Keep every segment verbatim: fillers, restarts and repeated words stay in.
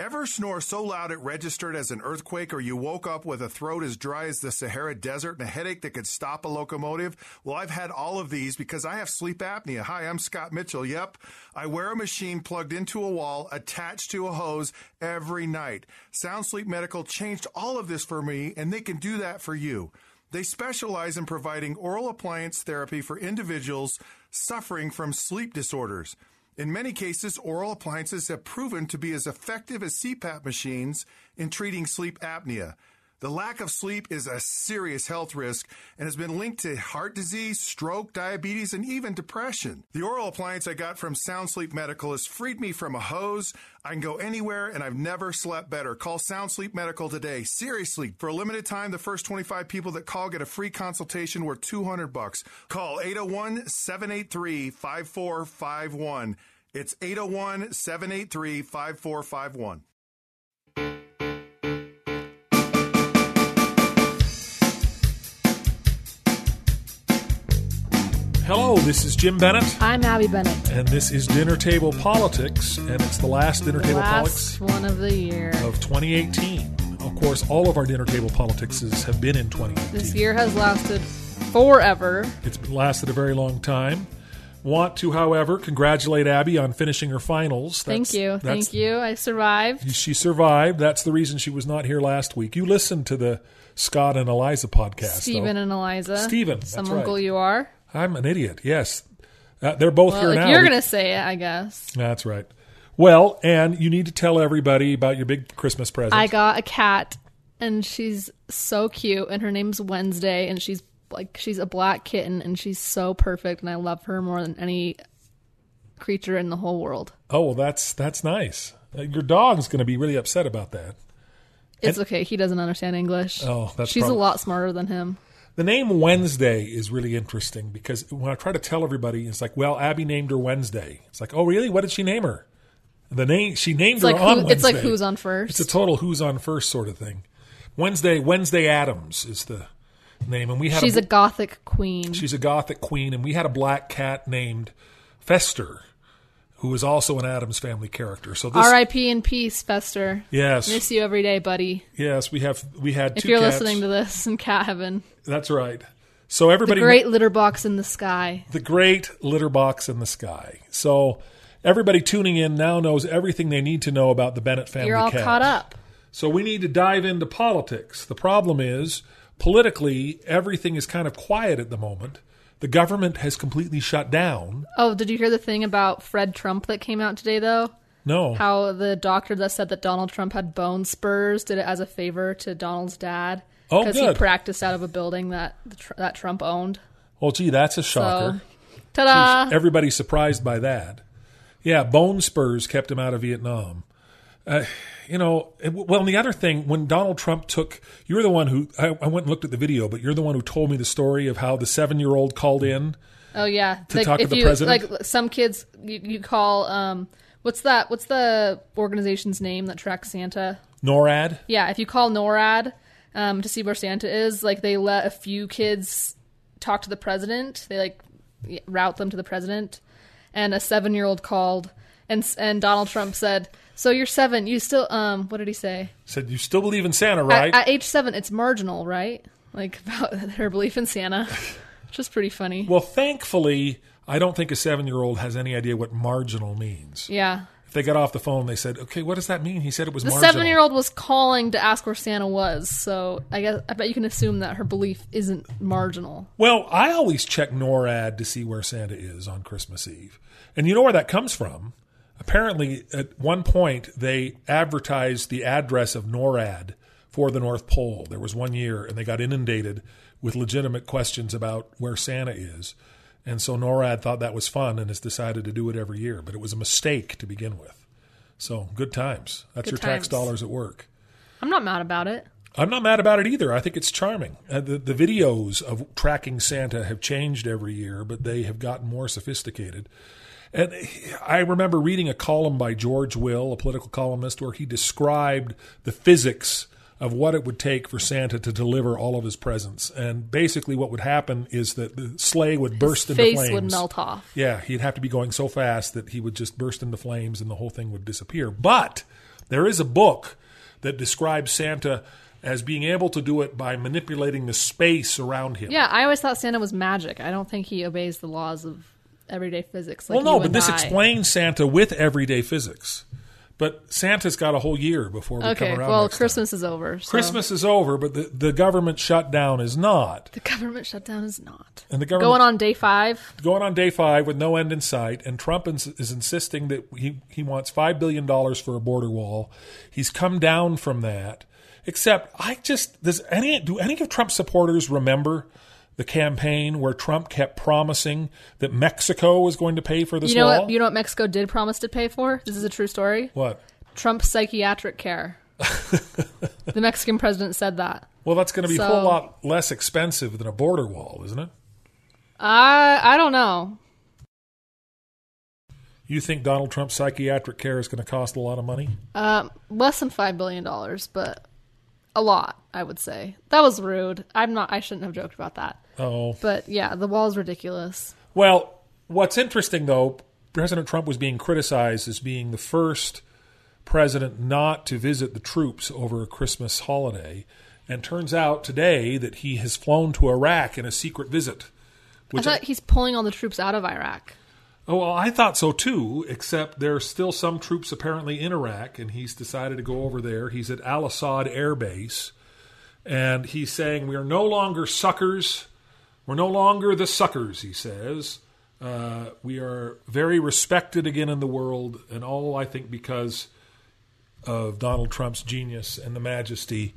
Ever snore so loud it registered as an earthquake, or you woke up with a throat as dry as the Sahara Desert and a headache that could stop a locomotive? Well, I've had all of these because I have sleep apnea. Hi, I'm Scott Mitchell. Yep, I wear a machine plugged into a wall attached to a hose every night. Sound Sleep Medical changed all of this for me, and they can do that for you. They specialize in providing oral appliance therapy for individuals suffering from sleep disorders. In many cases, oral appliances have proven to be as effective as C PAP machines in treating sleep apnea. The lack of sleep is a serious health risk and has been linked to heart disease, stroke, diabetes, and even depression. The oral appliance I got from Sound Sleep Medical has freed me from a hose. I can go anywhere, and I've never slept better. Call Sound Sleep Medical today. Seriously, for a limited time, the first twenty-five people that call get a free consultation worth two hundred bucks. Call eight oh one, seven eight three, five four five one. It's eight oh one, seven eight three, five four five one. Hello, this is Jim Bennett. I'm Abby Bennett. And this is Dinner Table Politics, and it's the last Dinner Table Politics. Last one of the year. Of twenty eighteen. Of course, all of our Dinner Table Politicses have been in twenty eighteen. This year has lasted forever. It's lasted a very long time. Want to, however, congratulate Abby on finishing her finals. That's, Thank you. Thank you. I survived. She survived. That's the reason she was not here last week. You listened to the Scott and Eliza podcast. Stephen though. and Eliza. Stephen. Some that's uncle right. you are. I'm an idiot, yes. Uh, they're both well, here now. You're we... going to say it, I guess. That's right. Well, and you need to tell everybody about your big Christmas present. I got a cat, and she's so cute, and her name's Wednesday, and she's like she's a black kitten, and she's so perfect, and I love her more than any creature in the whole world. Oh, well, that's, that's nice. Your dog's going to be really upset about that. It's and... okay. He doesn't understand English. Oh, that's She's probably... a lot smarter than him. The name Wednesday is really interesting because when I try to tell everybody, it's like, well, Abby named her Wednesday. It's like, oh, really? What did she name her? The name she named it's her like on who, Wednesday. It's like who's on first. It's a total who's on first sort of thing. Wednesday, Wednesday Addams is the name, and we had she's a, a gothic queen. She's a gothic queen, and we had a black cat named Fester, who was also an Addams Family character. So this, R I P in peace, Fester. Yes. Miss you every day, buddy. Yes, we have we had if two you're cats. Listening to this in cat heaven. That's right. So everybody The great litter box in the sky. The great litter box in the sky. So everybody tuning in now knows everything they need to know about the Bennett family. You're all cat. Caught up. So we need to dive into politics. The problem is, politically, everything is kind of quiet at the moment. The government has completely shut down. Oh, did you hear the thing about Fred Trump that came out today, though? No. How the doctor that said that Donald Trump had bone spurs did it as a favor to Donald's dad. Oh, good. Because he practiced out of a building that that Trump owned. Well, gee, that's a shocker. So, ta-da! Everybody's surprised by that. Yeah, bone spurs kept him out of Vietnam. Uh, you know, it, well, and the other thing, when Donald Trump took, you're the one who, I, I went and looked at the video, but you're the one who told me the story of how the seven-year-old called in. Oh, yeah. To like, talk to the you, president. Like some kids, you, you call, um, what's that, what's the organization's name that tracks Santa? NORAD? Yeah, if you call NORAD um, to see where Santa is, like they let a few kids talk to the president. They like route them to the president. And a seven-year-old called and and Donald Trump said, so you're seven. You still, um, what did he say? Said you still believe in Santa, right? At, at age seven, it's marginal, right? Like about her belief in Santa, which is pretty funny. Well, thankfully, I don't think a seven-year-old has any idea what marginal means. Yeah. If they got off the phone, they said, okay, what does that mean? He said it was the marginal. The seven-year-old was calling to ask where Santa was. So I guess I bet you can assume that her belief isn't marginal. Well, I always check NORAD to see where Santa is on Christmas Eve. And you know where that comes from. Apparently, at one point, they advertised the address of NORAD for the North Pole. There was one year, and they got inundated with legitimate questions about where Santa is. And so NORAD thought that was fun and has decided to do it every year. But it was a mistake to begin with. So good times. That's good your times. Tax dollars at work. I'm not mad about it. I'm not mad about it either. I think it's charming. Uh, the, the videos of tracking Santa have changed every year, but they have gotten more sophisticated. And I remember reading a column by George Will, a political columnist, where he described the physics of what it would take for Santa to deliver all of his presents. And basically what would happen is that the sleigh would his burst into flames. His face would melt off. Yeah, he'd have to be going so fast that he would just burst into flames and the whole thing would disappear. But there is a book that describes Santa as being able to do it by manipulating the space around him. Yeah, I always thought Santa was magic. I don't think he obeys the laws of everyday physics. Like well, no, but this I. explains Santa with everyday physics. But Santa's got a whole year before we okay, come around. Well, Christmas time. is over. So. Christmas is over, but the, the government shutdown is not. The government shutdown is not. And the government going on day five. Going on day five with no end in sight, and Trump is, is insisting that he, he wants five billion dollars for a border wall. He's come down from that. Except, I just does any do any of Trump's supporters remember the campaign where Trump kept promising that Mexico was going to pay for this you know wall? What, you know what Mexico did promise to pay for? This is a true story. What? Trump's psychiatric care. The Mexican president said that. Well, that's going to be so, a whole lot less expensive than a border wall, isn't it? I I don't know. You think Donald Trump's psychiatric care is going to cost a lot of money? Um, less than five billion dollars, but. A lot, I would say. That was rude. I'm not. I shouldn't have joked about that. Oh, but yeah, the wall's ridiculous. Well, what's interesting though, President Trump was being criticized as being the first president not to visit the troops over a Christmas holiday, and turns out today that he has flown to Iraq in a secret visit. Which I thought I, he's pulling all the troops out of Iraq. Oh, well, I thought so too, except there's still some troops apparently in Iraq, and he's decided to go over there. He's at Al Asad Air Base, and he's saying, we are no longer suckers. We're no longer the suckers, he says. Uh, we are very respected again in the world, and all, I think, because of Donald Trump's genius and the majesty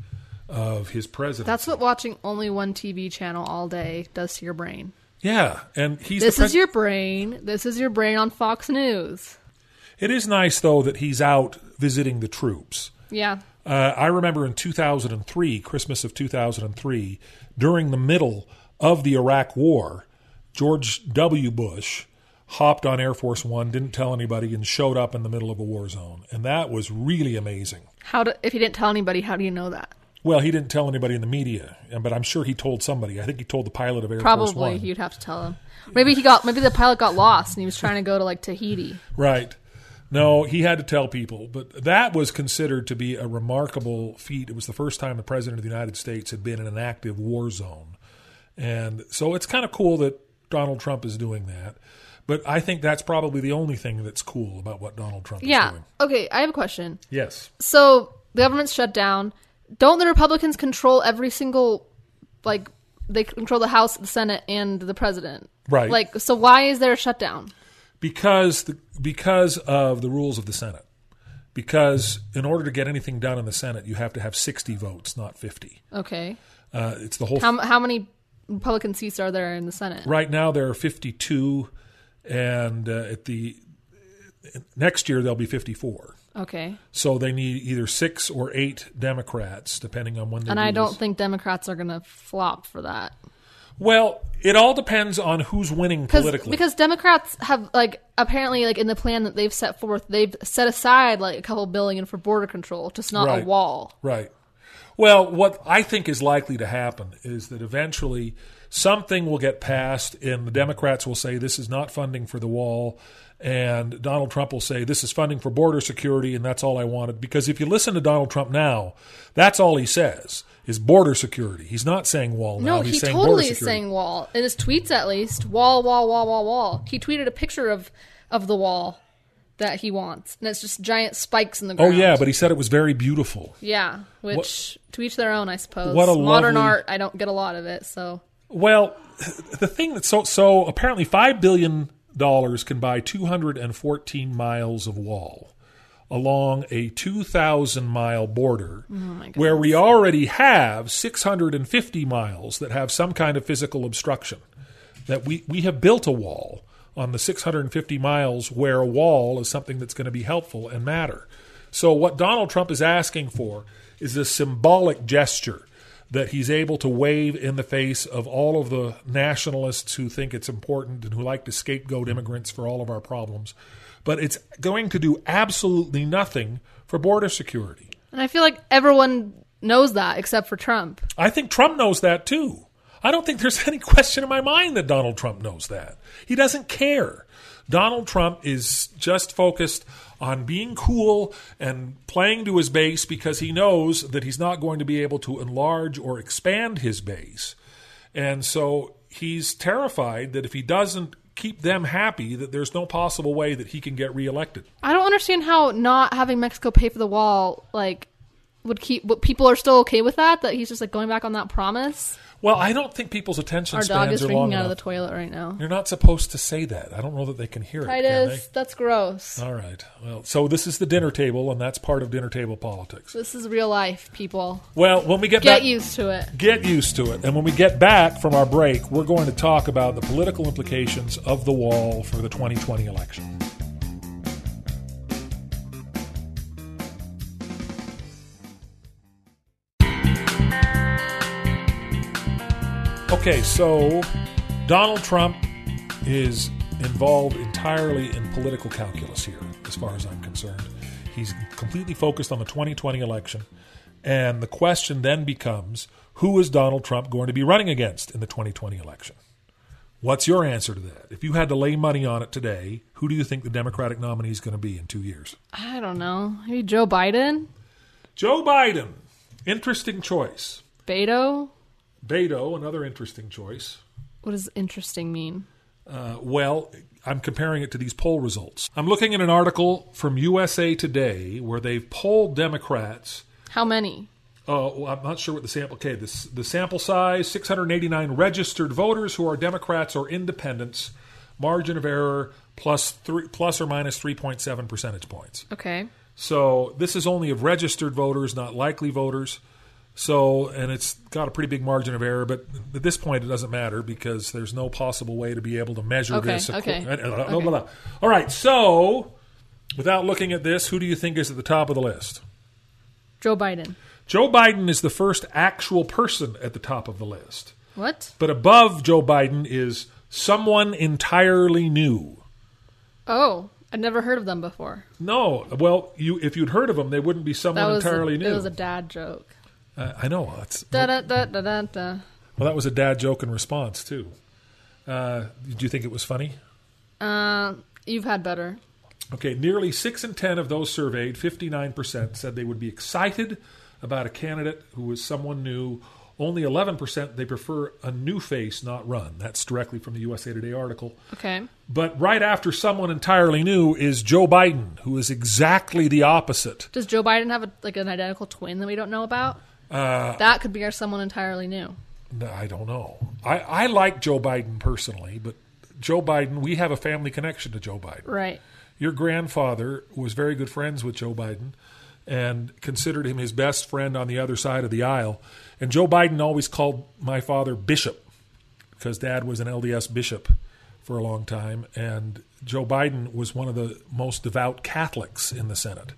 of his presidency. That's what watching only one T V channel all day does to your brain. Yeah, and he's... This pres- is your brain. This is your brain on Fox News. It is nice, though, that he's out visiting the troops. Yeah. Uh, I remember in two thousand three, Christmas of two thousand three, during the middle of the Iraq War, George W. Bush hopped on Air Force One, didn't tell anybody, and showed up in the middle of a war zone. And that was really amazing. How do, if he didn't tell anybody, how do you know that? Well, he didn't tell anybody in the media, but I'm sure he told somebody. I think he told the pilot of Air Probably, Force One. Probably, you'd have to tell him. Maybe he got. Maybe the pilot got lost and he was trying to go to like Tahiti. Right. No, he had to tell people. But that was considered to be a remarkable feat. It was the first time the president of the United States had been in an active war zone. And so it's kind of cool that Donald Trump is doing that. But I think that's probably the only thing that's cool about what Donald Trump yeah. is doing. Yeah. Okay, I have a question. Yes. So the government's shut down. Don't the Republicans control every single, like, they control the House, the Senate, and the president? Right. Like, so why is there a shutdown? Because the, because of the rules of the Senate. Because in order to get anything done in the Senate, you have to have sixty votes, not fifty. Okay. Uh, it's the whole. How, how many Republican seats are there in the Senate? Right now there are fifty-two, and uh, at the next year there'll be fifty-four. Okay. So they need either six or eight Democrats, depending on when they And I don't this. think Democrats are going to flop for that. Well, it all depends on who's winning politically. Because Democrats have, like, apparently, like, in the plan that they've set forth, they've set aside, like, a couple billion for border control, just not right. a wall. Right. Well, what I think is likely to happen is that eventually something will get passed, and the Democrats will say this is not funding for the wall. And Donald Trump will say, this is funding for border security, and that's all I wanted. Because if you listen to Donald Trump now, that's all he says is border security. He's not saying wall now. No, he's he saying totally border is security. saying wall. In his tweets, at least, wall, wall, wall, wall, wall. He tweeted a picture of, of the wall that he wants. And it's just giant spikes in the ground. Oh, yeah, but he said it was very beautiful. Yeah, which what, to each their own, I suppose. What a Modern lovely... art, I don't get a lot of it, so. Well, the thing that's so, so apparently five billion dollars dollars can buy two hundred fourteen miles of wall along a two thousand mile border oh where we already have six hundred fifty miles that have some kind of physical obstruction. That we, we have built a wall on the six hundred fifty miles where a wall is something that's going to be helpful and matter. So what Donald Trump is asking for is a symbolic gesture that he's able to wave in the face of all of the nationalists who think it's important and who like to scapegoat immigrants for all of our problems. But it's going to do absolutely nothing for border security. And I feel like everyone knows that except for Trump. I think Trump knows that too. I don't think there's any question in my mind that Donald Trump knows that. He doesn't care. Donald Trump is just focused on being cool and playing to his base because he knows that he's not going to be able to enlarge or expand his base. And so he's terrified that if he doesn't keep them happy, that there's no possible way that he can get reelected. I don't understand how not having Mexico pay for the wall, like, would keep, but people are still okay with that, that he's just like going back on that promise. Well, I don't think people's attention Our spans are long Our dog is drinking out enough. Of the toilet right now. You're not supposed to say that. I don't know that they can hear Titus, it. Titus, that's gross. All right. Well, so this is the dinner table, and that's part of dinner table politics. This is real life, people. Well, when we get, get back... Get used to it. Get used to it. And when we get back from our break, we're going to talk about the political implications of the wall for the twenty twenty election. Okay, so Donald Trump is involved entirely in political calculus here, as far as I'm concerned. He's completely focused on the twenty twenty election, and the question then becomes, who is Donald Trump going to be running against in the twenty twenty election? What's your answer to that? If you had to lay money on it today, who do you think the Democratic nominee is going to be in two years? I don't know. Maybe Joe Biden? Joe Biden. Interesting choice. Beto? Beto, another interesting choice. What does interesting mean? Uh, well, I'm comparing it to these poll results. I'm looking at an article from U S A Today where they've polled Democrats. How many? Uh, well, I'm not sure what the sample. Okay, this, the sample size, six hundred eighty-nine registered voters who are Democrats or independents. Margin of error, plus, three, plus or minus three point seven percentage points. Okay. So this is only of registered voters, not likely voters. So, and it's got a pretty big margin of error, but at this point it doesn't matter because there's no possible way to be able to measure okay, this. Okay, blah, blah, blah, blah. Okay. All right, so without looking at this, who do you think is at the top of the list? Joe Biden. Joe Biden is the first actual person at the top of the list. What? But above Joe Biden is someone entirely new. Oh, I'd never heard of them before. No, well, you if you'd heard of them, they wouldn't be someone that was entirely a, new. It was a dad joke. Uh, I know. It's, da, da, da, da, da, da. Well, that was a dad joke in response, too. Uh, do you think it was funny? Uh, you've had better. Okay, nearly six in ten of those surveyed, fifty-nine percent, said they would be excited about a candidate who was someone new. Only eleven percent, they prefer a new face, not run. That's directly from the U S A Today article. Okay. But right after someone entirely new is Joe Biden, who is exactly the opposite. Does Joe Biden have a, like an identical twin that we don't know about? Uh, that could be our someone entirely new. I don't know. I, I like Joe Biden personally, but Joe Biden, we have a family connection to Joe Biden. Right. Your grandfather was very good friends with Joe Biden and considered him his best friend on the other side of the aisle. And Joe Biden always called my father Bishop because Dad was an L D S bishop for a long time. And Joe Biden was one of the most devout Catholics in the Senate.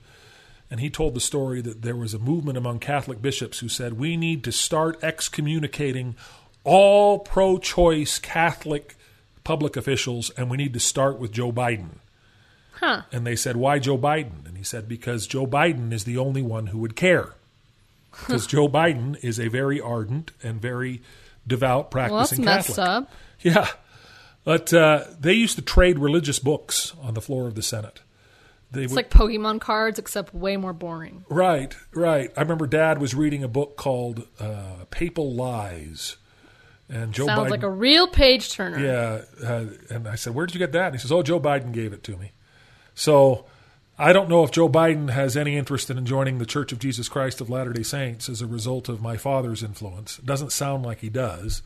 And he told the story that there was a movement among Catholic bishops who said, we need to start excommunicating all pro-choice Catholic public officials, and we need to start with Joe Biden. Huh. And they said, why Joe Biden? And he said, because Joe Biden is the only one who would care. Because Joe Biden is a very ardent and very devout practicing Catholic. Well, that's messed up. Yeah. But uh, they used to trade religious books on the floor of the Senate. They it's would, like Pokemon cards, except way more boring. Right, right. I remember Dad was reading a book called uh, Papal Lies. And Joe Sounds Biden, like a real page turner. Yeah. Uh, and I said, where did you get that? And he says, oh, Joe Biden gave it to me. So I don't know if Joe Biden has any interest in joining the Church of Jesus Christ of Latter-day Saints as a result of my father's influence. It doesn't sound like he does.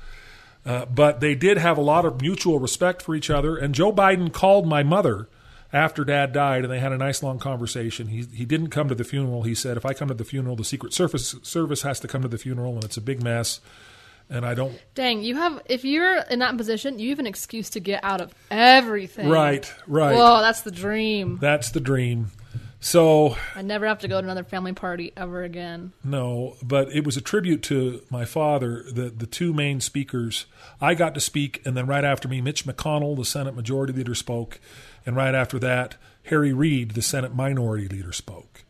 Uh, but they did have a lot of mutual respect for each other. And Joe Biden called my mother after Dad died, and they had a nice long conversation. He he didn't come to the funeral. He said, if I come to the funeral, the Secret Service, service has to come to the funeral, and it's a big mess. And I don't. Dang, you have. If you're in that position, you have an excuse to get out of everything. Right, right. Whoa, that's the dream. That's the dream. So I never have to go to another family party ever again. No, but it was a tribute to my father, the, the two main speakers. I got to speak, and then right after me, Mitch McConnell, the Senate Majority Leader, spoke. And right after that, Harry Reid, the Senate Minority Leader, spoke,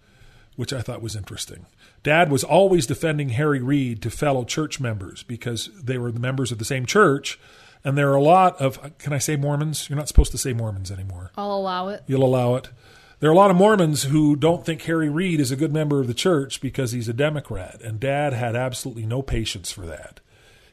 which I thought was interesting. Dad was always defending Harry Reid to fellow church members because they were the members of the same church. And there are a lot of, can I say Mormons? You're not supposed to say Mormons anymore. I'll allow it. You'll allow it. There are a lot of Mormons who don't think Harry Reid is a good member of the church because he's a Democrat. And Dad had absolutely no patience for that.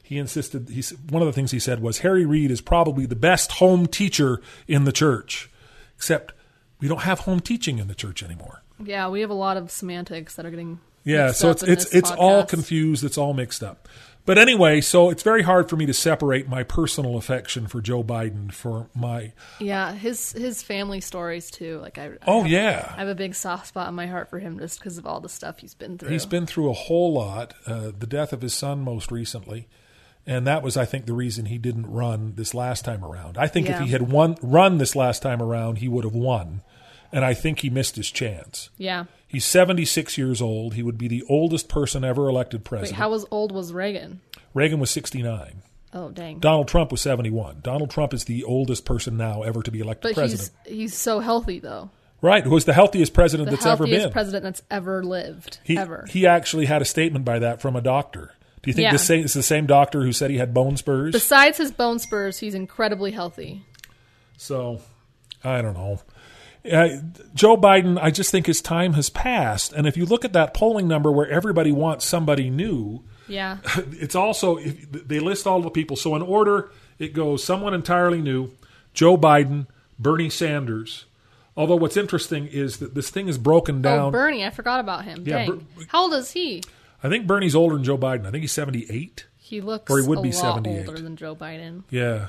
He insisted, he, one of the things he said was, Harry Reid is probably the best home teacher in the church. Except we don't have home teaching in the church anymore. Yeah, we have a lot of semantics that are getting yeah, mixed so it's up in it's this it's podcast. All confused, it's all mixed up. But anyway, so it's very hard for me to separate my personal affection for Joe Biden for my yeah his his family stories too. Like I, I oh have, yeah, I have a big soft spot in my heart for him just because of all the stuff he's been through. He's been through a whole lot. Uh, the death of his son most recently, and that was I think the reason he didn't run this last time around. I think yeah. if he had won run this last time around, he would have won. And I think he missed his chance. Yeah. He's seventy-six years old. He would be the oldest person ever elected president. Wait, how was old was Reagan? Reagan was sixty-nine. Oh, dang. Donald Trump was seventy-one. Donald Trump is the oldest person now ever to be elected but president. But he's, he's so healthy, though. Right. Who's the healthiest president the that's healthiest ever been. The healthiest president that's ever lived, he, ever. He actually had a statement by that from a doctor. Do you think yeah. this is the same doctor who said he had bone spurs? Besides his bone spurs, he's incredibly healthy. So, I don't know. Uh, Joe Biden, I just think his time has passed. And if you look at that polling number where everybody wants somebody new, yeah, it's also, if they list all the people. So in order, it goes someone entirely new, Joe Biden, Bernie Sanders. Although what's interesting is that this thing is broken down. Oh, Bernie, I forgot about him. Yeah, Dang. Ber- How old is he? I think Bernie's older than Joe Biden. I think he's seventy-eight. He looks or he would a be lot seventy-eight. Older than Joe Biden. Yeah.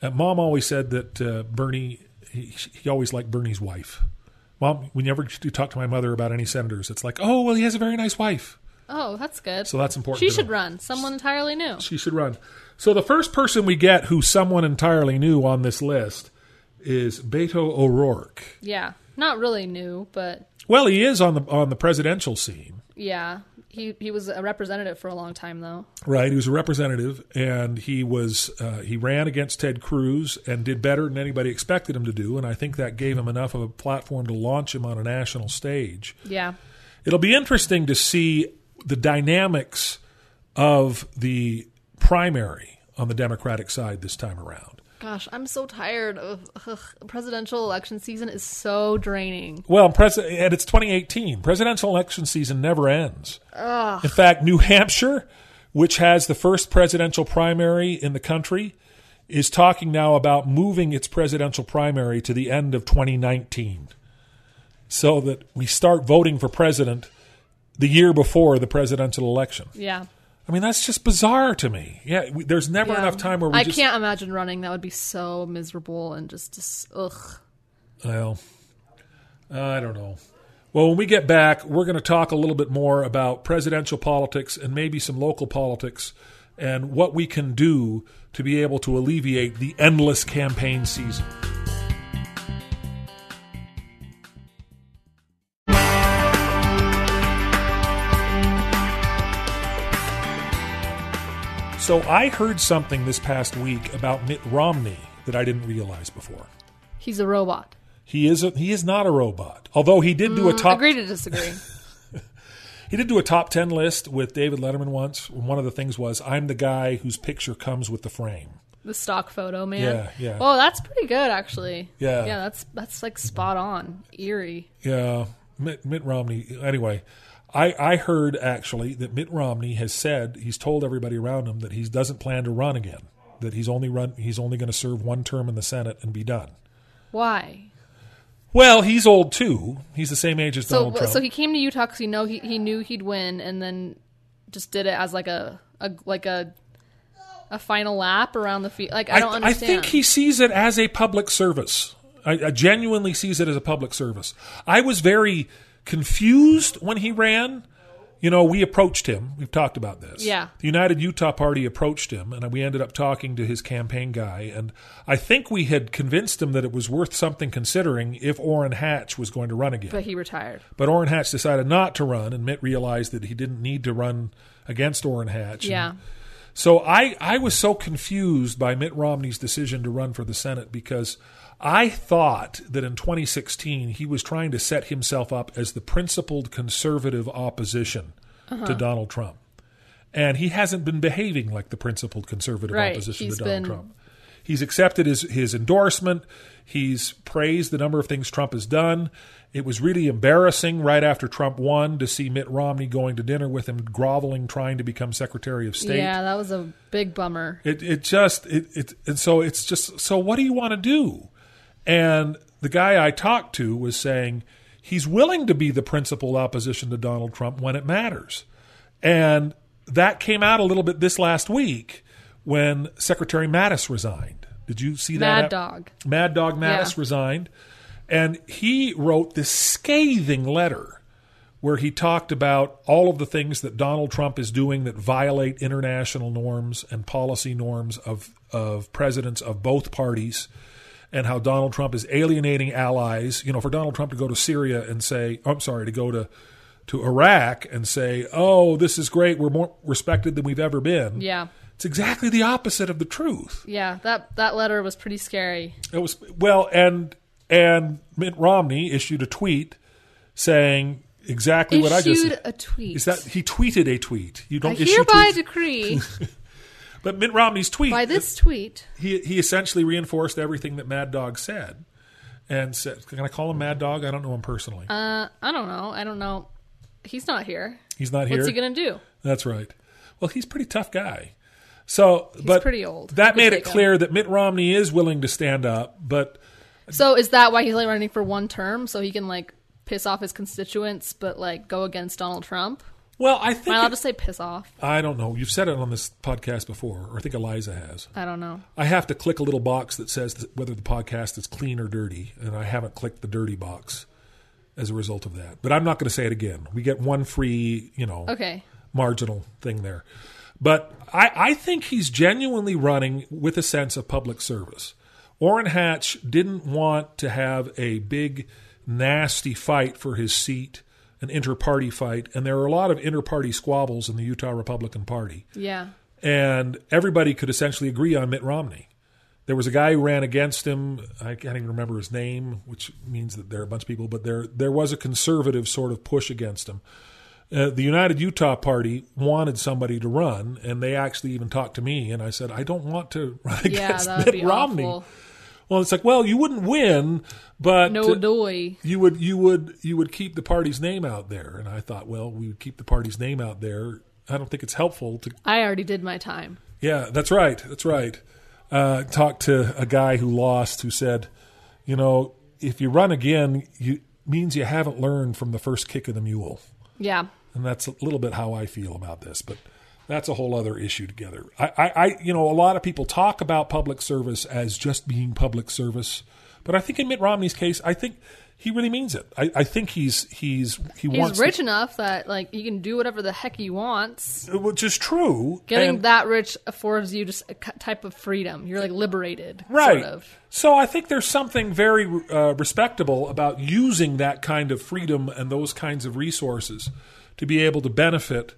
Uh, Mom always said that uh, Bernie... He, he always liked Bernie's wife. Mom, whenever you talk to my mother about any senators, it's like, oh, well, he has a very nice wife. Oh, that's good. So that's important. She should know. Run. Someone entirely new. She should run. So the first person we get who's someone entirely new on this list is Beto O'Rourke. Yeah. Not really new, but... Well, he is on the on the presidential scene. Yeah. He he was a representative for a long time, though. Right. He was a representative, and he was uh, he ran against Ted Cruz and did better than anybody expected him to do, and I think that gave him enough of a platform to launch him on a national stage. Yeah. It'll be interesting to see the dynamics of the primary on the Democratic side this time around. Gosh, I'm so tired of ugh, presidential election season is so draining. Well, pres- and it's twenty eighteen. Presidential election season never ends. Ugh. In fact, New Hampshire, which has the first presidential primary in the country, is talking now about moving its presidential primary to the end of twenty nineteen so that we start voting for president the year before the presidential election. Yeah. I mean, that's just bizarre to me. Yeah, we, there's never yeah. enough time where we I just... I can't imagine running. That would be so miserable and just, just ugh. Well, I don't know. Well, when we get back, we're going to talk a little bit more about presidential politics and maybe some local politics and what we can do to be able to alleviate the endless campaign season. So I heard something this past week about Mitt Romney that I didn't realize before. He's a robot. He is a, he is not a robot. Although he did mm, do a top agree to disagree. He did do a top ten list with David Letterman once. One of the things was I'm the guy whose picture comes with the frame. The stock photo, man. Yeah, yeah. Oh, that's pretty good actually. Yeah. Yeah, that's that's like spot on. Eerie. Yeah. Mitt, Mitt Romney anyway. I, I heard, actually, that Mitt Romney has said, he's told everybody around him that he doesn't plan to run again, that he's only run, he's only going to serve one term in the Senate and be done. Why? Well, he's old, too. He's the same age as so, Donald Trump. So he came to Utah because he, know he, he knew he'd win and then just did it as like a, a like a a final lap around the field. Like, I don't I, understand. I think he sees it as a public service. I, I genuinely sees it as a public service. I was very... confused when he ran, You know, we approached him. We've talked about this. Yeah. The United Utah Party approached him, and we ended up talking to his campaign guy. And I think we had convinced him that it was worth something considering if Orrin Hatch was going to run again. But he retired. But Orrin Hatch decided not to run, and Mitt realized that he didn't need to run against Orrin Hatch. Yeah. And so I, I was so confused by Mitt Romney's decision to run for the Senate because I thought that in twenty sixteen, he was trying to set himself up as the principled conservative opposition uh-huh. to Donald Trump. And he hasn't been behaving like the principled conservative right. opposition He's to Donald been... Trump. He's accepted his, his endorsement. He's praised the number of things Trump has done. It was really embarrassing right after Trump won to see Mitt Romney going to dinner with him, groveling, trying to become Secretary of State. Yeah, that was a big bummer. It, it just, it, it, and so it's just, so what do you want to do? And the guy I talked to was saying he's willing to be the principal opposition to Donald Trump when it matters. And that came out a little bit this last week when Secretary Mattis resigned. Did you see that? Mad Dog. Mad Dog Mattis yeah. resigned. And he wrote this scathing letter where he talked about all of the things that Donald Trump is doing that violate international norms and policy norms of, of presidents of both parties, and how Donald Trump is alienating allies. You know, for Donald Trump to go to Syria and say, I'm sorry, to go to, to Iraq and say, oh, this is great, we're more respected than we've ever been. Yeah. It's exactly the opposite of the truth. Yeah, that, that letter was pretty scary. It was, well, and and Mitt Romney issued a tweet saying exactly issued what I just said. Issued a tweet. Is that, he tweeted a tweet. You don't I issue hereby tweets. Decree... But Mitt Romney's tweet. By this tweet. He he essentially reinforced everything that Mad Dog said. And said, can I call him Mad Dog? I don't know him personally. Uh, I don't know. I don't know. He's not here. He's not here. What's he going to do? That's right. Well, he's a pretty tough guy. So, he's but pretty old. That made it clear that Mitt Romney is willing to stand up. But so is that why he's only running for one term? So he can like piss off his constituents but like go against Donald Trump? Well, I think... Well, I'll just say piss off. I don't know. You've said it on this podcast before, or I think Eliza has. I don't know. I have to click a little box that says whether the podcast is clean or dirty, and I haven't clicked the dirty box as a result of that. But I'm not going to say it again. We get one free, you know, okay. marginal thing there. But I, I think he's genuinely running with a sense of public service. Orrin Hatch didn't want to have a big, nasty fight for his seat, an inter-party fight, and there are a lot of inter-party squabbles in the Utah Republican Party. Yeah. And everybody could essentially agree on Mitt Romney. There was a guy who ran against him. I can't even remember his name, which means that there are a bunch of people, but there there was a conservative sort of push against him. Uh, the United Utah Party wanted somebody to run, and they actually even talked to me, and I said, I don't want to run against yeah, Mitt Romney. Awful. Well, it's like, well, you wouldn't win, but no doy. You would, you would, you would keep the party's name out there. And I thought, well, we would keep the party's name out there. I don't think it's helpful to. I already did my time. Yeah, that's right. That's right. Uh, talked to a guy who lost, who said, you know, if you run again, you means you haven't learned from the first kick of the mule. Yeah. And that's a little bit how I feel about this, but that's a whole other issue together. I, I, I, you know, a lot of people talk about public service as just being public service, but I think in Mitt Romney's case, I think he really means it. I, I think he's he's he he's wants rich to, enough that like he can do whatever the heck he wants, which is true. Getting and, that rich affords you just a type of freedom. You're like liberated, right? Sort of. So I think there's something very uh, respectable about using that kind of freedom and those kinds of resources to be able to benefit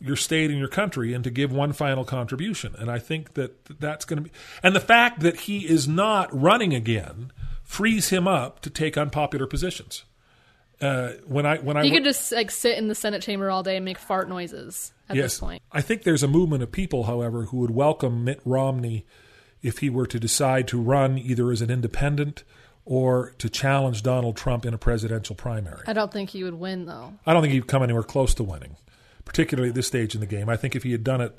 your state and your country, and to give one final contribution. And I think that that's going to be... And the fact that he is not running again frees him up to take unpopular positions. Uh, when I, when I He could just like, sit in the Senate chamber all day and make fart noises at yes. this point. I think there's a movement of people, however, who would welcome Mitt Romney if he were to decide to run either as an independent or to challenge Donald Trump in a presidential primary. I don't think he would win, though. I don't think he'd come anywhere close to winning, particularly at this stage in the game. I think if he had done it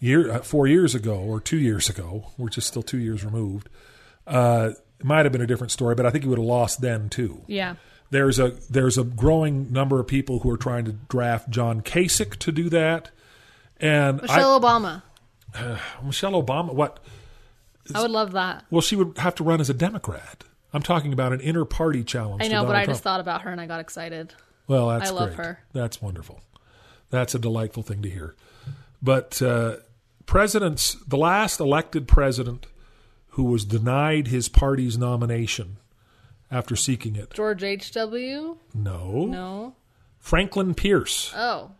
year, uh, four years ago or two years ago, which is still two years removed, uh, it might have been a different story, but I think he would have lost then too. Yeah. There's a there's a growing number of people who are trying to draft John Kasich to do that. And Michelle I, Obama. Uh, Michelle Obama, what? I would love that. Well, she would have to run as a Democrat. I'm talking about an inter-party challenge. I know, but Donald I Trump. Just thought about her and I got excited. Well, that's I love great. Her. That's wonderful. That's a delightful thing to hear. But uh, presidents, the last elected president who was denied his party's nomination after seeking it. George H W? No. No. Franklin Pierce. Oh.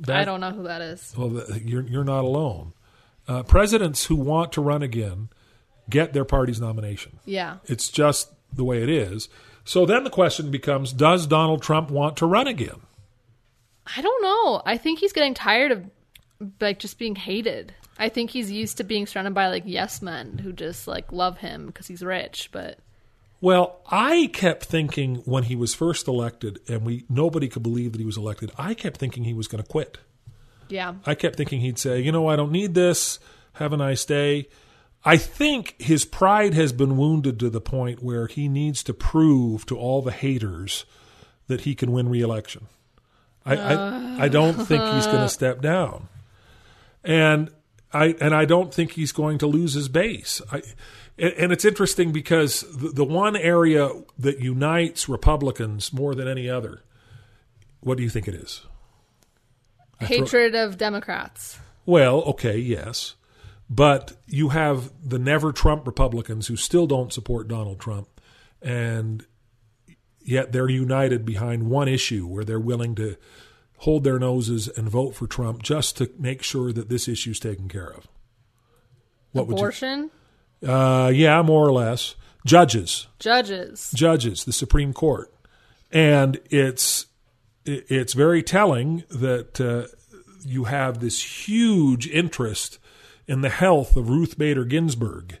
That, I don't know who that is. Well, you're you're not alone. Uh, presidents who want to run again get their party's nomination. Yeah. It's just the way it is. So then the question becomes, does Donald Trump want to run again? I don't know. I think he's getting tired of like just being hated. I think he's used to being surrounded by like yes men who just like love him because he's rich, but well, I kept thinking when he was first elected, and we nobody could believe that he was elected, I kept thinking he was going to quit. Yeah. I kept thinking he'd say, you know, I don't need this. Have a nice day. I think his pride has been wounded to the point where he needs to prove to all the haters that he can win re-election. I, uh. I, I don't think he's going to step down. And I and I don't think he's going to lose his base. I And it's interesting because the one area that unites Republicans more than any other, what do you think it is? Hatred throw, of Democrats. Well, okay, yes. But you have the never-Trump Republicans who still don't support Donald Trump, and yet they're united behind one issue where they're willing to hold their noses and vote for Trump just to make sure that this issue is taken care of. What Abortion? Would you, Uh, yeah, more or less. Judges. Judges. Judges, the Supreme Court. And it's it's very telling that uh, you have this huge interest in the health of Ruth Bader Ginsburg.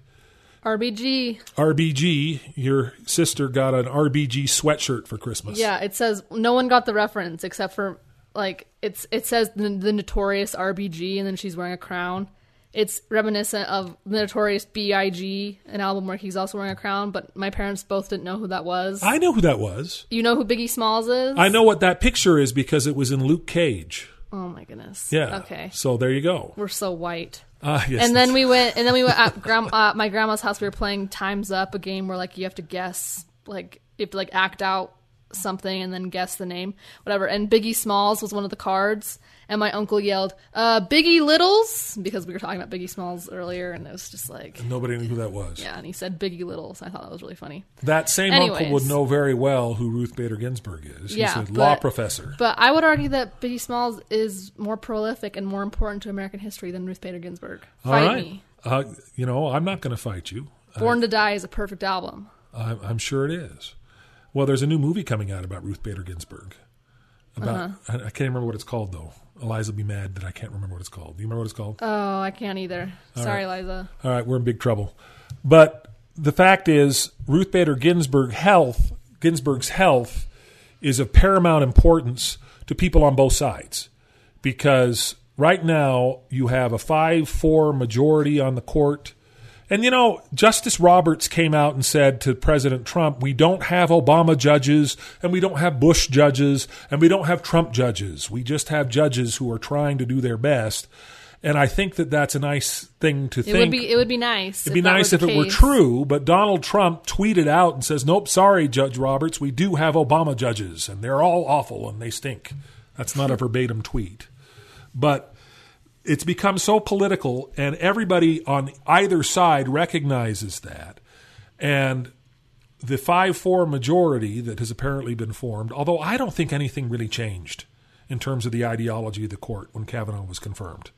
R B G. R B G. Your sister got an R B G sweatshirt for Christmas. Yeah, it says, no one got the reference except for, like, it's it says the, the notorious R B G, and then she's wearing a crown. It's reminiscent of the Notorious B I G, an album where he's also wearing a crown, but my parents both didn't know who that was. I know who that was. You know who Biggie Smalls is? I know what that picture is because it was in Luke Cage. Oh, my goodness. Yeah. Okay. So there you go. We're so white. Uh, yes, and then we went, and then we went at grandma, uh, my grandma's house. We were playing Time's Up, a game where like you have to guess, like you have to like act out something and then guess the name, whatever. And Biggie Smalls was one of the cards. And my uncle yelled, uh, Biggie Littles, because we were talking about Biggie Smalls earlier, and it was just like... And nobody knew who that was. Yeah, and he said Biggie Littles. I thought that was really funny. That same Anyways. uncle would know very well who Ruth Bader Ginsburg is. Yeah, He's a but, law professor. But I would argue that Biggie Smalls is more prolific and more important to American history than Ruth Bader Ginsburg. Fight All right. me. Uh, you know, I'm not going to fight you. Born I, to Die is a perfect album. I'm, I'm sure it is. Well, there's a new movie coming out about Ruth Bader Ginsburg. About uh-huh. I, I can't remember what it's called, though. Eliza will be mad that I can't remember what it's called. Do you remember what it's called? Oh, I can't either. All Sorry, right. Eliza. All right, we're in big trouble. But the fact is, Ruth Bader Ginsburg health, Ginsburg's health is of paramount importance to people on both sides. Because right now, you have a five four majority on the court. And, you know, Justice Roberts came out and said to President Trump, we don't have Obama judges, and we don't have Bush judges, and we don't have Trump judges. We just have judges who are trying to do their best. And I think that that's a nice thing to it think. Would be, it would be nice. It would be nice if it were true. But Donald Trump tweeted out and says, nope, sorry, Judge Roberts, we do have Obama judges, and they're all awful, and they stink. That's not a verbatim tweet. But... it's become so political, and everybody on either side recognizes that. And the five four majority that has apparently been formed, although I don't think anything really changed in terms of the ideology of the court when Kavanaugh was confirmed.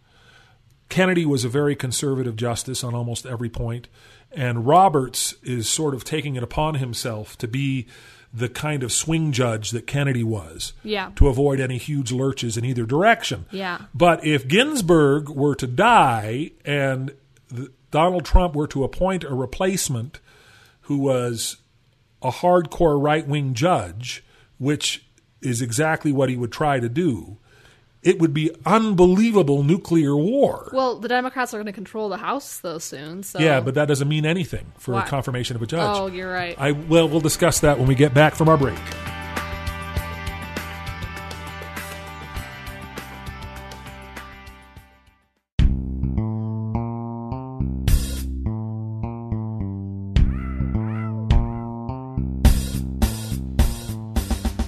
Kennedy was a very conservative justice on almost every point, and Roberts is sort of taking it upon himself to be the kind of swing judge that Kennedy was, yeah, to avoid any huge lurches in either direction. Yeah. But if Ginsburg were to die and the, Donald Trump were to appoint a replacement who was a hardcore right-wing judge, which is exactly what he would try to do, it would be unbelievable nuclear war. Well, the Democrats are going to control the House, though, soon. So. Yeah, but that doesn't mean anything for Why? a confirmation of a judge. Oh, you're right. I well, we'll discuss that when we get back from our break.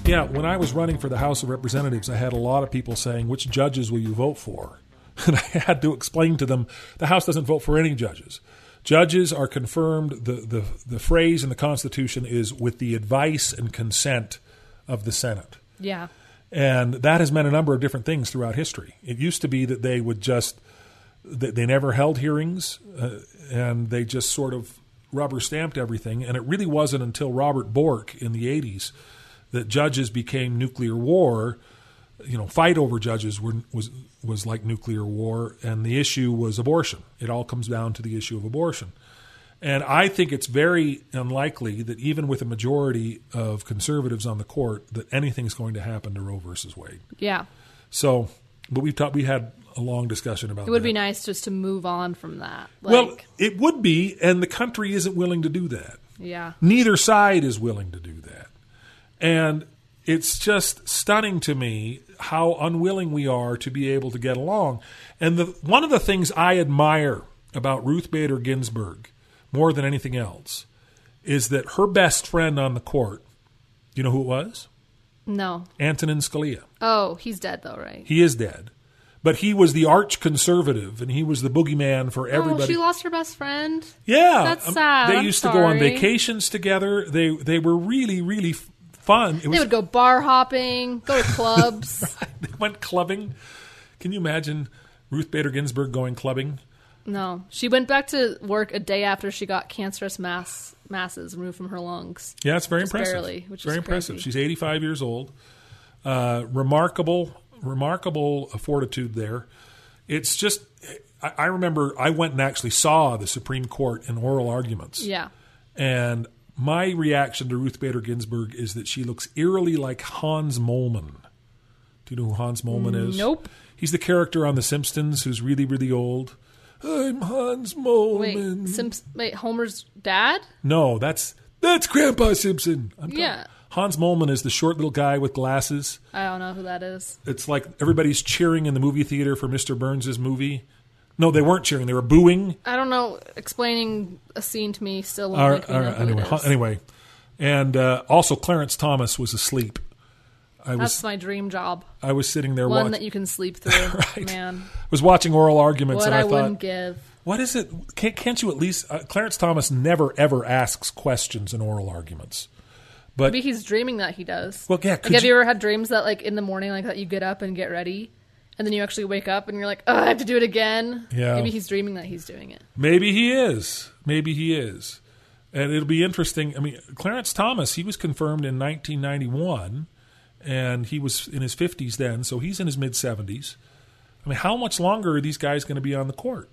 Yeah, when I was running for the House of Representatives, I had a lot of people saying, which judges will you vote for? And I had to explain to them, the House doesn't vote for any judges. Judges are confirmed, the, the, the phrase in the Constitution is with the advice and consent of the Senate. Yeah. And that has meant a number of different things throughout history. It used to be that they would just, they, they never held hearings, uh, and they just sort of rubber stamped everything. And it really wasn't until Robert Bork in the eighties that judges became nuclear war. You know, fight over judges were, was was like nuclear war, and the issue was abortion. It all comes down to the issue of abortion. And I think it's very unlikely that even with a majority of conservatives on the court that anything's going to happen to Roe versus Wade. Yeah. So, but we've talked, we had a long discussion about that. It would that. be nice just to move on from that. Like, well, it would be, and the country isn't willing to do that. Yeah. Neither side is willing to do that. And it's just stunning to me how unwilling we are to be able to get along. And the, one of the things I admire about Ruth Bader Ginsburg more than anything else is that her best friend on the court, you know who it was? No. Antonin Scalia. Oh, he's dead though, right? He is dead. But he was the arch conservative, and he was the boogeyman for everybody. Oh, she lost her best friend? Yeah. That's sad. Um, they I'm used sorry. to go on vacations together. They they were really, really fun. It they was, would go bar hopping, go to clubs. Right. They went clubbing. Can you imagine Ruth Bader Ginsburg going clubbing? No. She went back to work a day after she got cancerous mass, masses removed from her lungs. Yeah, it's very impressive. Barely, which very is impressive. Crazy. She's eighty-five years old. Uh, remarkable, remarkable fortitude there. It's just, I, I remember I went and actually saw the Supreme Court in oral arguments. Yeah. And my reaction to Ruth Bader Ginsburg is that she looks eerily like Hans Moleman. Do you know who Hans Moleman is? Nope. He's the character on The Simpsons who's really, really old. I'm Hans Moleman. Wait, Simps- wait, Homer's dad? No, that's that's Grandpa Simpson. I'm yeah. T- Hans Moleman is the short little guy with glasses. I don't know who that is. It's like everybody's cheering in the movie theater for Mister Burns' movie. No, they weren't cheering. They were booing. I don't know. Explaining a scene to me still won't all right, make me all right, know anyway, ha- anyway, and uh, also Clarence Thomas was asleep. I That's was, my dream job. I was sitting there one watching. That you can sleep through, right. man. I was watching oral arguments, what and I, I thought, wouldn't give. What is it? Can't, can't you at least? Uh, Clarence Thomas never ever asks questions in oral arguments. But maybe he's dreaming that he does. Well, yeah. Like, have you, you ever had dreams that, like, in the morning, like that you get up and get ready? And then you actually wake up and you're like, oh, I have to do it again. Yeah. Maybe he's dreaming that he's doing it. Maybe he is. Maybe he is. And it'll be interesting. I mean, Clarence Thomas, he was confirmed in nineteen ninety-one, and he was in his fifties then, so he's in his mid-seventies. I mean, how much longer are these guys going to be on the court?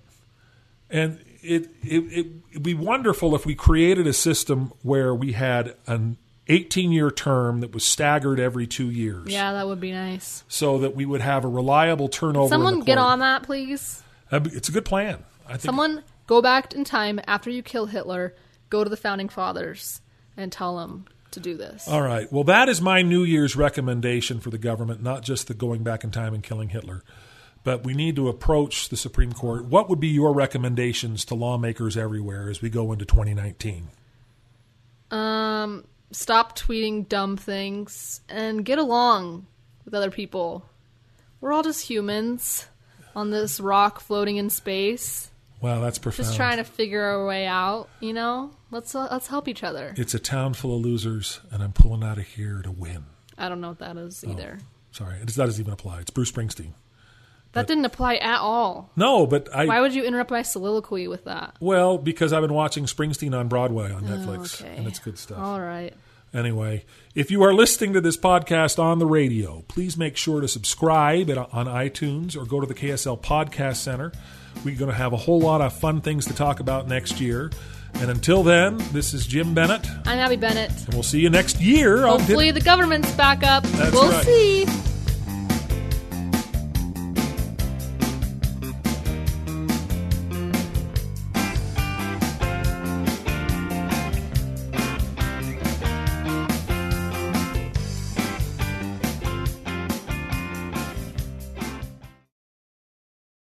And it, it, it it'd be wonderful if we created a system where we had an eighteen-year term that was staggered every two years. Yeah, that would be nice. So that we would have a reliable turnover. Someone get on that, please. It's a good plan. I think. Someone go back in time after you kill Hitler, go to the Founding Fathers and tell them to do this. All right. Well, that is my New Year's recommendation for the government, not just the going back in time and killing Hitler. But we need to approach the Supreme Court. What would be your recommendations to lawmakers everywhere as we go into twenty nineteen? Um... Stop tweeting dumb things and get along with other people. We're all just humans on this rock floating in space. Wow, that's profound. Just trying to figure our way out, you know? Let's uh, let's help each other. It's a town full of losers, and I'm pulling out of here to win. I don't know what that is either. Oh, sorry, that doesn't even apply. It's Bruce Springsteen. That but, didn't apply at all. No, but I... Why would you interrupt my soliloquy with that? Well, because I've been watching Springsteen on Broadway on Netflix, oh, okay. and it's good stuff. All right. Anyway, if you are listening to this podcast on the radio, please make sure to subscribe at, on iTunes or go to the K S L Podcast Center. We're going to have a whole lot of fun things to talk about next year. And until then, this is Jim Bennett. I'm Abby Bennett. And we'll see you next year. Hopefully the government's back up. That's we'll right. see.